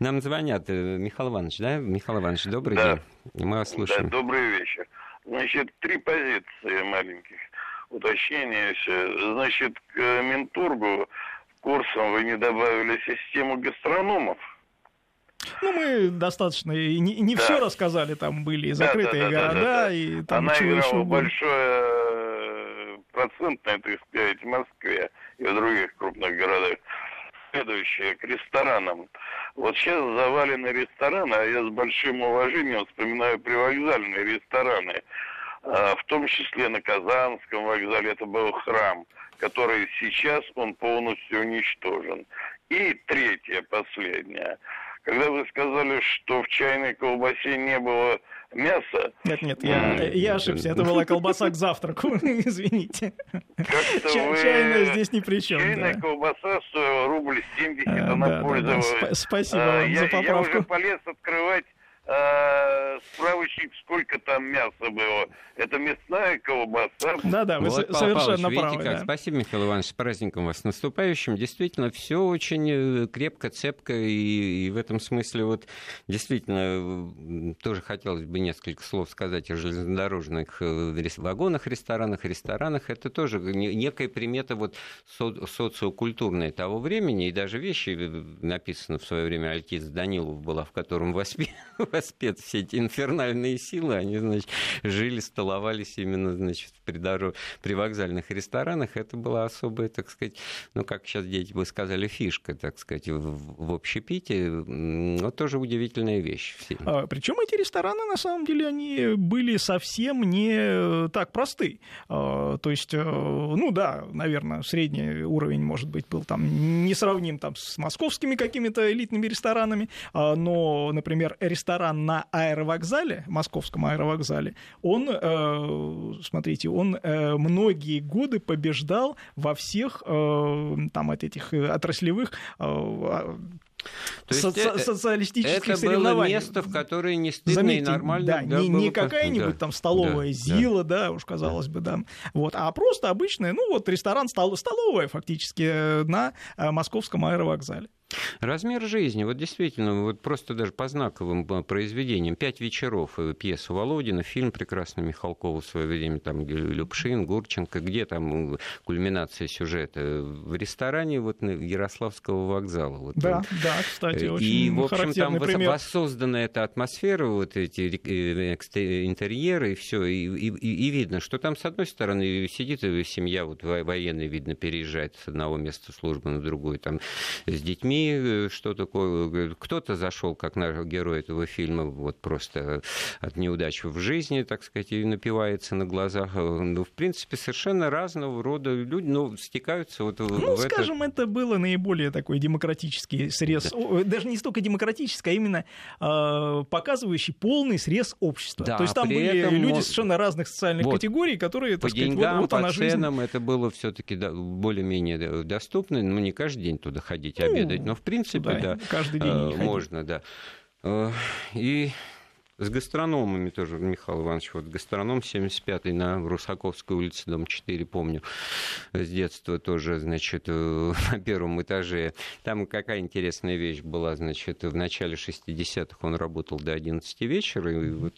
Нам звонят. Михаил Иванович, да? Михаил Иванович, добрый день. Мы вас слушаем. Да, добрый вечер. Значит, три позиции маленьких уточнения. Значит, к Минтургу курсом вы не добавили систему гастрономов. Ну, мы достаточно и не, не да. все рассказали. Там были и закрытые да, да, да, города, да, да, да. и там она чего еще было. Большое процентное, так сказать, в Москве и в других крупных городах. Следующее, к ресторанам. Вот сейчас завалены рестораны, а я с большим уважением вспоминаю привокзальные рестораны, в том числе на Казанском вокзале, это был храм, который сейчас он полностью уничтожен. И третье, последнее. Когда вы сказали, что в чайной колбасе не было мяса... Нет-нет, я, я ошибся, это была колбаса к завтраку, извините. Чайная здесь ни при чем. Чайная колбаса стоила рубль семьдесят, она пользовалась. Спасибо вам за поправку. Я уже полез открывать справочник, сколько там мяса было. Это мясная колбаса. Да-да, вы вот, совершенно Павел Павлович, правы. Да. Спасибо, Михаил Иванович, с праздником вас. С наступающим. Действительно, все очень крепко, цепко. И, и в этом смысле вот действительно тоже хотелось бы несколько слов сказать о железнодорожных вагонах, ресторанах, ресторанах. Это тоже некая примета вот со- социокультурная того времени. И даже вещи, написано в свое время Алькиз Данилов была, в котором воспитывали воспет все эти инфернальные силы, они, значит, жили, столовались именно, значит, в придорож... привокзальных ресторанах. Это была особая, так сказать, ну, как сейчас дети бы сказали, фишка, так сказать, в, в общепите. Но тоже удивительная вещь. А, причем эти рестораны, на самом деле, они были совсем не так просты. А, то есть, ну да, наверное, средний уровень, может быть, был там несравним там, с московскими какими-то элитными ресторанами, а, но, например, ресторан Ресторан на аэровокзале, московском аэровокзале, он, э, смотрите, он э, многие годы побеждал во всех э, там, от этих отраслевых э, Со- это, социалистических это соревнований. Это было место, в которое не стыдно. Заметьте, и нормально. Да, да, не, не какая-нибудь да, там столовая да, ЗИЛа, да, да, уж казалось да. бы, да. Вот, а просто обычная, ну вот ресторан, столовая фактически на московском аэровокзале. Размер жизни, вот действительно, вот просто даже по знаковым произведениям, «Пять вечеров», пьеса Володина, фильм прекрасный Михалкова в свое время, там Любшин, Гурченко, где там кульминация сюжета? В ресторане вот Ярославского вокзала. Вот, да, вот. Да, кстати, очень и, в общем, там пример. Воссоздана эта атмосфера, вот эти интерьеры и все, и, и, и видно, что там с одной стороны сидит семья, вот военная, видно, переезжает с одного места службы на другое, там с детьми, что такое, кто-то зашел, как наш герой этого фильма, вот просто от неудач в жизни, так сказать, и напивается на глазах. Ну, в принципе, совершенно разного рода люди, ну, стекаются вот ну, в Ну, скажем, это... это было наиболее такой демократический срез, да. Даже не столько демократический, а именно э, показывающий полный срез общества. Да, то есть там были этом... люди совершенно разных социальных вот. Категорий, которые, так по сказать, деньгам, вот, вот по она ценам жизнь. Это было все-таки более-менее доступно, ну, не каждый день туда ходить, ну, обедать, но, в принципе, да, да, каждый день э, можно, да. Э, и с гастрономами тоже, Михаил Иванович, вот гастроном семьдесят пятый на Русаковской улице, дом четыре, помню, с детства тоже, значит, э, на первом этаже. Там какая интересная вещь была, значит, в начале шестидесятых он работал до одиннадцати вечера, и вот...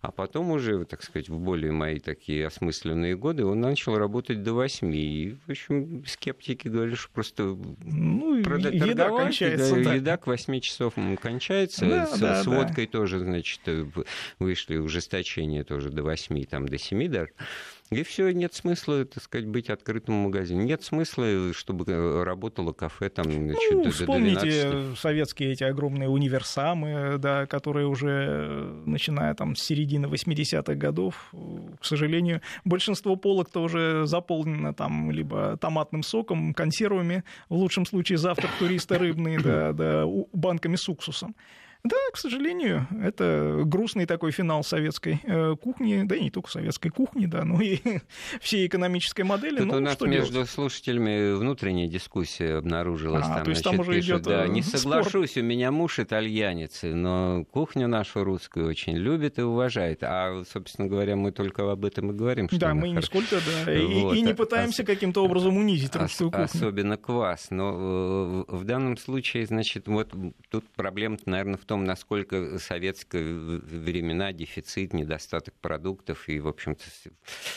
А потом уже, так сказать, в более мои такие осмысленные годы он начал работать до восьми. И, в общем, скептики говорили, что просто ну, прода- еда кончается. Да, да. Еда к восьми часов кончается. Да, с, да, с водкой да. тоже, значит, вышли ужесточения тоже до восьми, там, до семи даже. И все, нет смысла, так сказать, быть открытым магазином. Нет смысла, чтобы работало кафе там, значит, ну, до двенадцати. Вспомните советские эти огромные универсамы, да, которые уже, начиная там с середины восьмидесятых годов, к сожалению, большинство полок-то уже заполнено там либо томатным соком, консервами, в лучшем случае завтрак туриста рыбный, да, да, банками с уксусом. Да, к сожалению, это грустный такой финал советской кухни, да и не только советской кухни, да, но и всей экономической модели. Тут ну, у нас что между делать? Слушателями внутренняя дискуссия обнаружилась. А, там, то есть значит, там уже пишут, идет да, не спор. Соглашусь, у меня муж итальянец, но кухню нашу русскую очень любит и уважает. А, собственно говоря, мы только об этом и говорим. Что да, мы нисколько, да, и, вот, и не пытаемся ос... каким-то образом унизить русскую ос... кухню. Особенно квас, но в данном случае, значит, вот тут проблема-то, наверное, в В том, насколько в советские времена дефицит, недостаток продуктов и, в общем-то,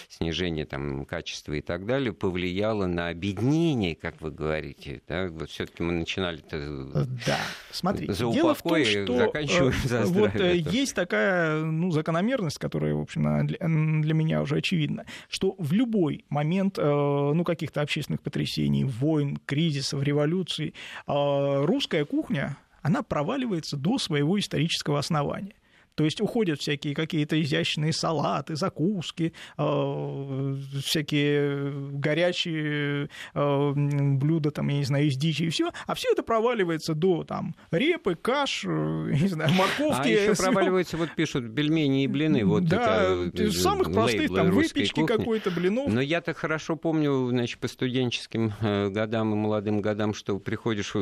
снижение там, качества и так далее повлияло на обеднение, как вы говорите. Да? Вот все-таки мы начинали-то да. Смотри, за упокой и заканчиваем э, за здравие. Вот есть такая ну, закономерность, которая, в общем, для, для меня уже очевидна, что в любой момент э, ну, каких-то общественных потрясений, войн, кризисов, революций э, русская кухня она проваливается до своего исторического основания. То есть уходят всякие какие-то изящные салаты, закуски, э, всякие горячие э, блюда, там, я не знаю, из дичи и все. А все это проваливается до там, репы, каш, не знаю, морковки. А еще проваливается, вот пишут, бельмени и блины. Вот да, это, самых простых, там, выпечки кухни. Какой-то, блинов. Но я-то хорошо помню, значит, по студенческим годам и молодым годам, что приходишь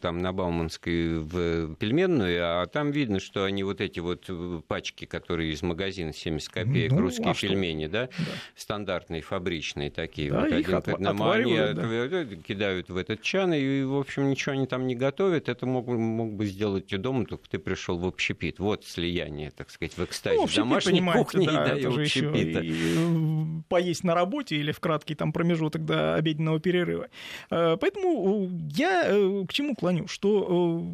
там, на Бауманской в пельменную, а там видно, что они вот эти вот пачки, которые из магазина семьдесят копеек, ну, русские а пельмени, да? Да, стандартные, фабричные такие, да, вот один отва- к одному они да. кидают в этот чан, и, в общем, ничего они там не готовят, это мог, мог бы сделать и дома, только ты пришел в общепит. Вот слияние, так сказать, в экстазе ну, домашней кухни да, да, и общепита. И поесть на работе или в краткий там промежуток до обеденного перерыва. Поэтому я к чему клоню, что...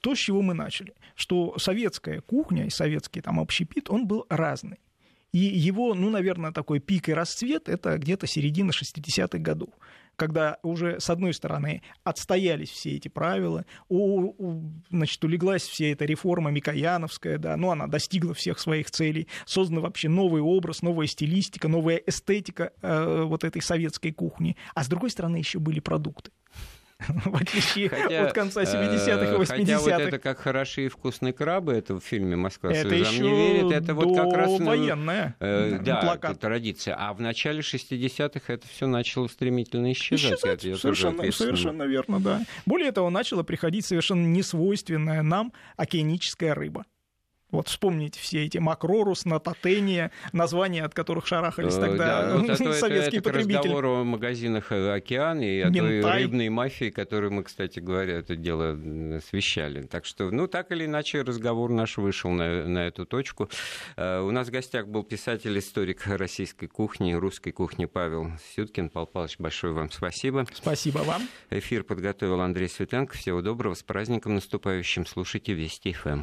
То, с чего мы начали, что советская кухня и советский там, общепит, он был разный. И его, ну, наверное, такой пик и расцвет – это где-то середина шестидесятых годов, когда уже, с одной стороны, отстоялись все эти правила, у, у, значит, улеглась вся эта реформа микояновская, да, ну, она достигла всех своих целей, создан вообще новый образ, новая стилистика, новая эстетика э, вот этой советской кухни. А с другой стороны, еще были продукты. В отличие хотя, от конца семидесятых и восьмидесятых. Хотя вот это как «Хороши и вкусные крабы», это в фильме «Москва слезам не верит», это вот как раз... Это военная э, да, это традиция. А в начале шестидесятых это все начало стремительно исчезать. исчезать. Это совершенно, совершенно верно, да. Более того, начала приходить совершенно несвойственная нам океаническая рыба. Вот вспомните все эти Макрорус, Нататения, названия, от которых шарахались тогда советские потребители. Разговор о магазинах «Океан» и о той рыбной мафии, которую мы, кстати говоря, это дело освещали. Так что, ну, так или иначе, разговор наш вышел на, на эту точку. У нас в гостях был писатель-историк российской кухни, русской кухни Павел Сюткин. Павел Павлович, большое вам спасибо. Спасибо вам. Эфир подготовил Андрей Светенко. Всего доброго. С праздником наступающим. Слушайте Вести ФМ.